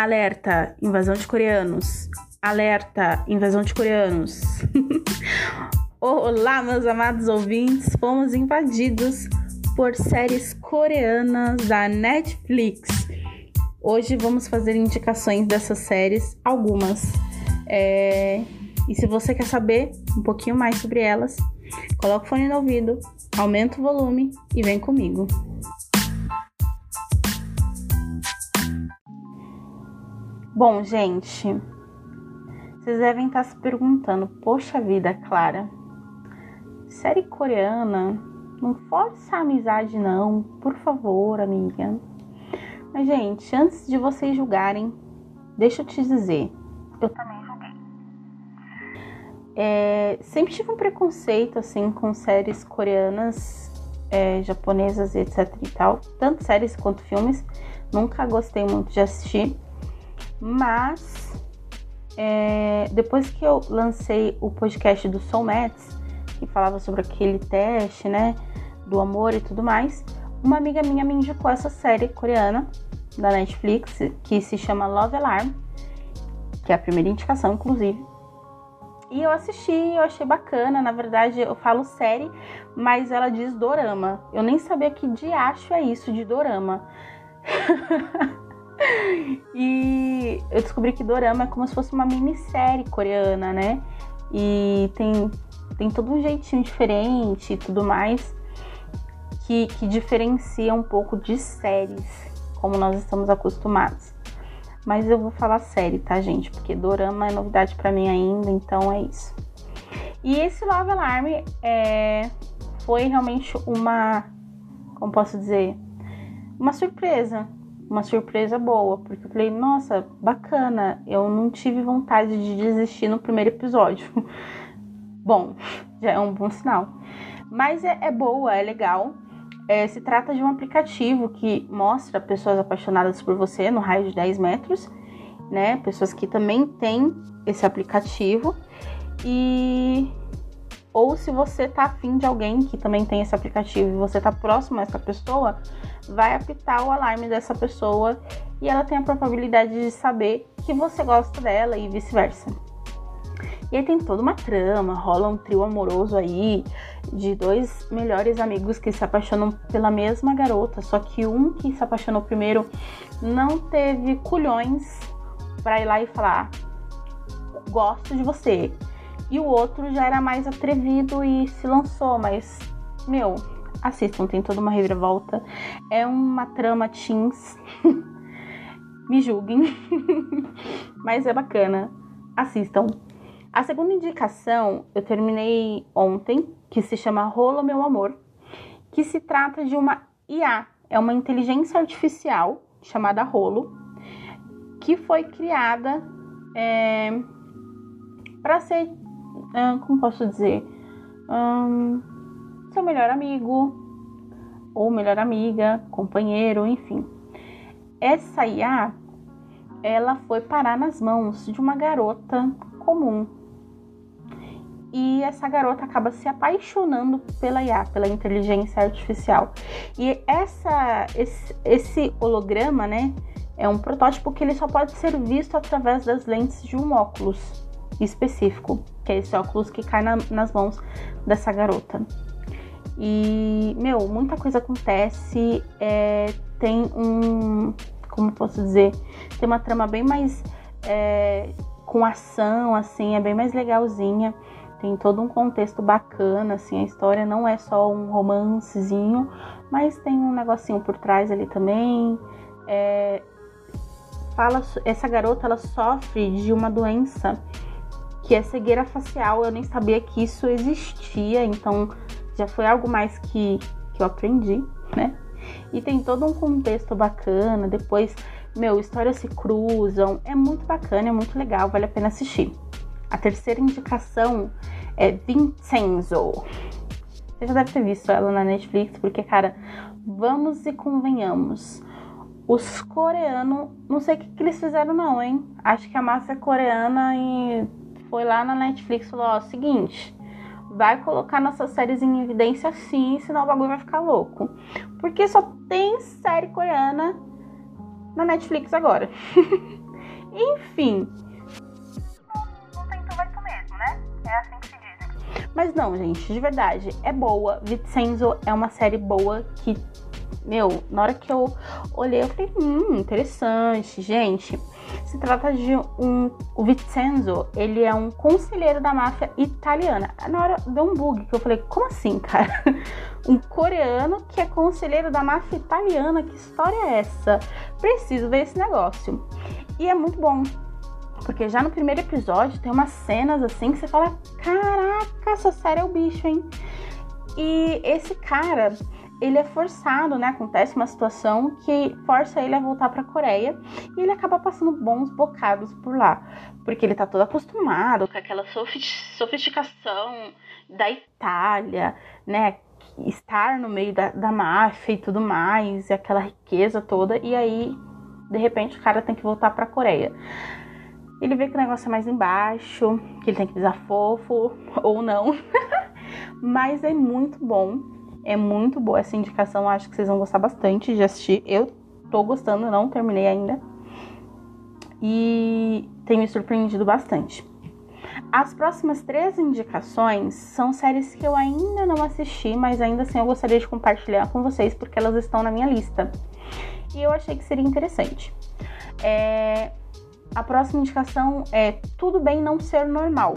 Alerta, invasão de coreanos. Alerta, invasão de coreanos. Olá, meus amados ouvintes. Fomos invadidos por séries coreanas da Netflix. Hoje vamos fazer indicações dessas séries, algumas. E se você quer saber um pouquinho mais sobre elas, coloca o fone no ouvido, aumenta o volume e vem comigo. Bom, gente, vocês devem estar se perguntando, poxa vida, Clara, série coreana, não força a amizade não, por favor, amiga. Mas, gente, antes de vocês julgarem, deixa eu te dizer, eu também julguei. Sempre tive um preconceito, assim, com séries coreanas, japonesas, etc e tal, tanto séries quanto filmes, nunca gostei muito de assistir. Mas, depois que eu lancei o podcast do Soulmates, que falava sobre aquele teste, né, do amor e tudo mais, uma amiga minha me indicou essa série coreana da Netflix, que se chama Love Alarm, que é a primeira indicação, inclusive. E eu assisti, eu achei bacana. Na verdade, eu falo série, mas ela diz dorama. Eu nem sabia que diacho é isso de dorama. E eu descobri que dorama é como se fosse uma minissérie coreana, né? E tem todo um jeitinho diferente e tudo mais que diferencia um pouco de séries, como nós estamos acostumados. Mas eu vou falar série, tá, gente? Porque dorama é novidade pra mim ainda, então é isso. E esse Love Alarm foi realmente uma, como posso dizer, uma surpresa. Uma surpresa boa, porque eu falei, nossa, bacana, eu não tive vontade de desistir no primeiro episódio. Bom, já é um bom sinal. Mas é boa, é legal. Se trata de um aplicativo que mostra pessoas apaixonadas por você no raio de 10 metros, né? Pessoas que também têm esse aplicativo. Ou se você tá afim de alguém que também tem esse aplicativo e você tá próximo a essa pessoa, vai apitar o alarme dessa pessoa e ela tem a probabilidade de saber que você gosta dela e vice-versa. E aí tem toda uma trama, rola um trio amoroso aí de dois melhores amigos que se apaixonam pela mesma garota, só que um que se apaixonou primeiro não teve culhões pra ir lá e falar, gosto de você. E o outro já era mais atrevido e se lançou, mas, meu, assistam, tem toda uma reviravolta. É uma trama teens, me julguem, mas é bacana, assistam. A segunda indicação eu terminei ontem, que se chama Rolo, Meu Amor, que se trata de uma IA, é uma inteligência artificial chamada Rolo, que foi criada para ser... como posso dizer, seu melhor amigo ou melhor amiga, companheiro, enfim. Essa IA, ela foi parar nas mãos de uma garota comum e essa garota acaba se apaixonando pela IA, pela inteligência artificial. E esse holograma, né, é um protótipo que ele só pode ser visto através das lentes de um óculos específico, que é esse óculos que cai nas mãos dessa garota. E, meu, muita coisa acontece, tem um, como posso dizer, tem uma trama bem mais com ação, assim, é bem mais legalzinha, tem todo um contexto bacana, assim, a história não é só um romancezinho, mas tem um negocinho por trás ali também, essa garota, ela sofre de uma doença que é cegueira facial, eu nem sabia que isso existia, então já foi algo mais que eu aprendi, né? E tem todo um contexto bacana, depois, meu, histórias se cruzam, é muito bacana, é muito legal, vale a pena assistir. A terceira indicação é Vincenzo. Você já deve ter visto ela na Netflix, porque, cara, vamos e convenhamos. Os coreanos, não sei o que eles fizeram não, hein? Acho que a massa é coreana e... foi lá na Netflix e falou, ó, seguinte, vai colocar nossas séries em evidência sim, senão o bagulho vai ficar louco. Porque só tem série coreana na Netflix agora. Enfim. Então vai tu mesmo, né? É assim que se diz. Mas não, gente, de verdade, é boa. Vincenzo é uma série boa que, meu, na hora que eu olhei, eu falei, interessante, gente. Se trata de o Vincenzo, ele é um conselheiro da máfia italiana. Na hora deu um bug, que eu falei, como assim, cara? Um coreano que é conselheiro da máfia italiana, que história é essa? Preciso ver esse negócio. E é muito bom, porque já no primeiro episódio tem umas cenas assim que você fala, caraca, essa série é o bicho, hein? E esse cara, ele é forçado, né? Acontece uma situação que força ele a voltar pra Coreia e ele acaba passando bons bocados por lá, porque ele tá todo acostumado com aquela sofisticação da Itália, né? Estar no meio da máfia e tudo mais, e aquela riqueza toda, e aí, de repente, o cara tem que voltar pra Coreia. Ele vê que o negócio é mais embaixo, que ele tem que pisar fofo, ou não. Mas é muito bom. É muito boa essa indicação, acho que vocês vão gostar bastante de assistir. Eu tô gostando, não terminei ainda. E tem me surpreendido bastante. As próximas 3 indicações são séries que eu ainda não assisti, mas ainda assim eu gostaria de compartilhar com vocês, porque elas estão na minha lista. E eu achei que seria interessante. A próxima indicação é Tudo Bem Não Ser Normal,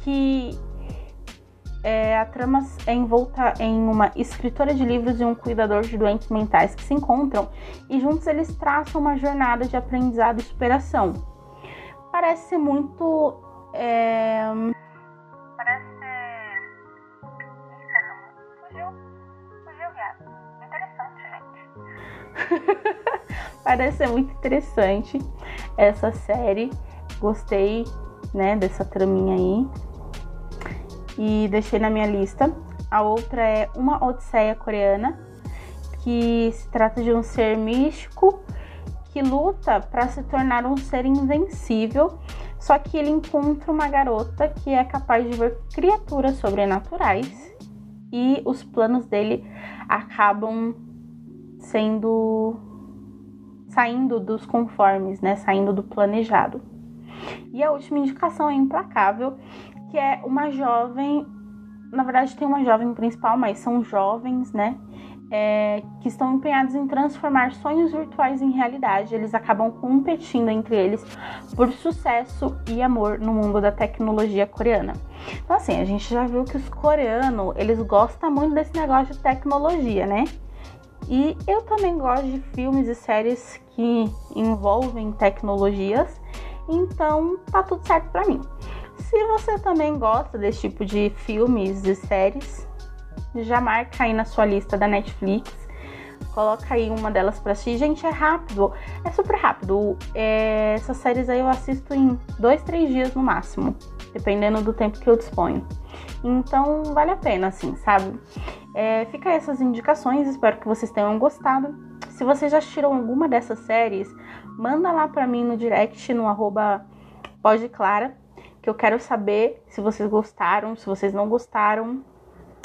que... a trama é envolta em uma escritora de livros e um cuidador de doentes mentais que se encontram e juntos eles traçam uma jornada de aprendizado e superação. Parece ser muito... Parece ser... Fugiu o viado. Interessante, gente. Parece ser muito interessante essa série. Gostei, né, dessa traminha aí. E deixei na minha lista. A outra é Uma Odisseia Coreana, que se trata de um ser místico que luta para se tornar um ser invencível, só que ele encontra uma garota que é capaz de ver criaturas sobrenaturais e os planos dele acabam saindo dos conformes, né? Saindo do planejado. E a última indicação é Implacável, que é uma jovem, na verdade tem uma jovem principal, mas são jovens, né, que estão empenhados em transformar sonhos virtuais em realidade. Eles acabam competindo entre eles por sucesso e amor no mundo da tecnologia coreana. Então assim, a gente já viu que os coreanos, eles gostam muito desse negócio de tecnologia, né? E eu também gosto de filmes e séries que envolvem tecnologias, então tá tudo certo pra mim. Se você também gosta desse tipo de filmes e séries, já marca aí na sua lista da Netflix, coloca aí uma delas pra assistir. Gente, é rápido, é super rápido. Essas séries aí eu assisto em 2-3 dias no máximo, dependendo do tempo que eu disponho. Então, vale a pena, assim, sabe? Fica aí essas indicações, espero que vocês tenham gostado. Se vocês já assistiram alguma dessas séries, manda lá pra mim no direct, no @podeclara, que eu quero saber se vocês gostaram, se vocês não gostaram.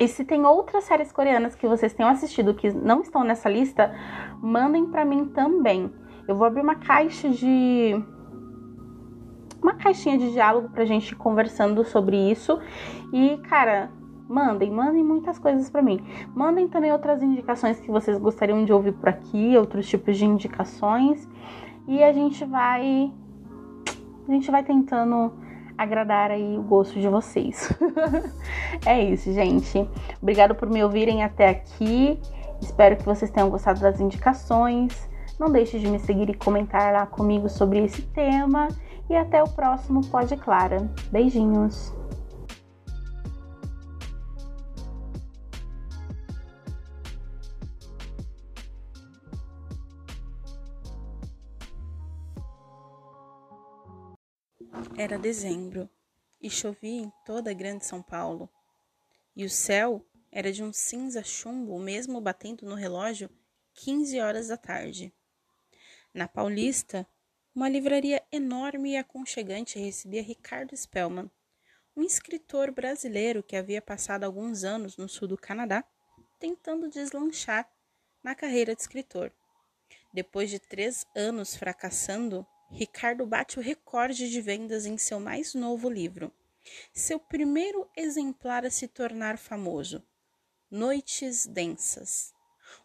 E se tem outras séries coreanas que vocês tenham assistido que não estão nessa lista, mandem pra mim também. Eu vou abrir uma caixinha de diálogo pra gente conversando sobre isso. E, cara, mandem muitas coisas pra mim. Mandem também outras indicações que vocês gostariam de ouvir por aqui, outros tipos de indicações. E a gente vai tentando agradar aí o gosto de vocês. É isso, gente. Obrigado por me ouvirem até aqui. Espero que vocês tenham gostado das indicações. Não deixe de me seguir e comentar lá comigo sobre esse tema. E até o próximo Pode Clara. Beijinhos. Era dezembro, e chovia em toda a grande São Paulo, e o céu era de um cinza chumbo, mesmo batendo no relógio 15h. Na Paulista, uma livraria enorme e aconchegante recebia Ricardo Spellman, um escritor brasileiro que havia passado alguns anos no sul do Canadá, tentando deslanchar na carreira de escritor. Depois de 3 anos fracassando, Ricardo bate o recorde de vendas em seu mais novo livro, seu primeiro exemplar a se tornar famoso, Noites Densas,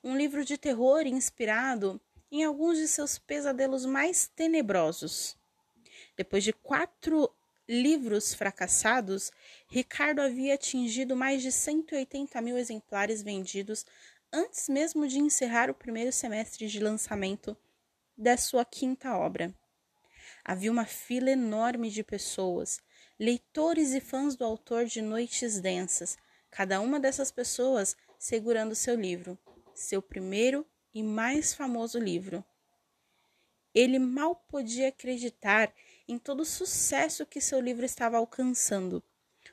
um livro de terror inspirado em alguns de seus pesadelos mais tenebrosos. Depois de 4 livros fracassados, Ricardo havia atingido mais de 180 mil exemplares vendidos antes mesmo de encerrar o primeiro semestre de lançamento da sua 5ª obra. Havia uma fila enorme de pessoas, leitores e fãs do autor de Noites Densas, cada uma dessas pessoas segurando seu livro, seu primeiro e mais famoso livro. Ele mal podia acreditar em todo o sucesso que seu livro estava alcançando.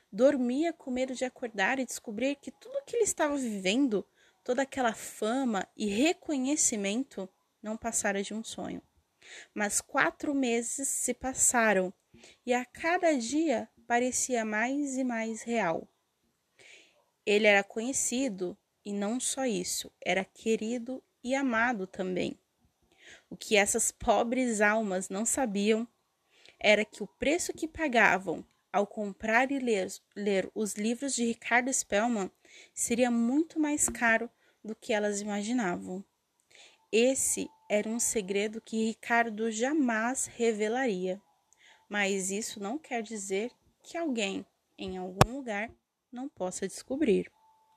Dormia com medo de acordar e descobrir que tudo o que ele estava vivendo, toda aquela fama e reconhecimento, não passara de um sonho. Mas 4 meses se passaram e a cada dia parecia mais e mais real. Ele era conhecido e não só isso, era querido e amado também. O que essas pobres almas não sabiam era que o preço que pagavam ao comprar e ler os livros de Ricardo Spellman seria muito mais caro do que elas imaginavam. Esse era um segredo que Ricardo jamais revelaria, mas isso não quer dizer que alguém, em algum lugar, não possa descobrir.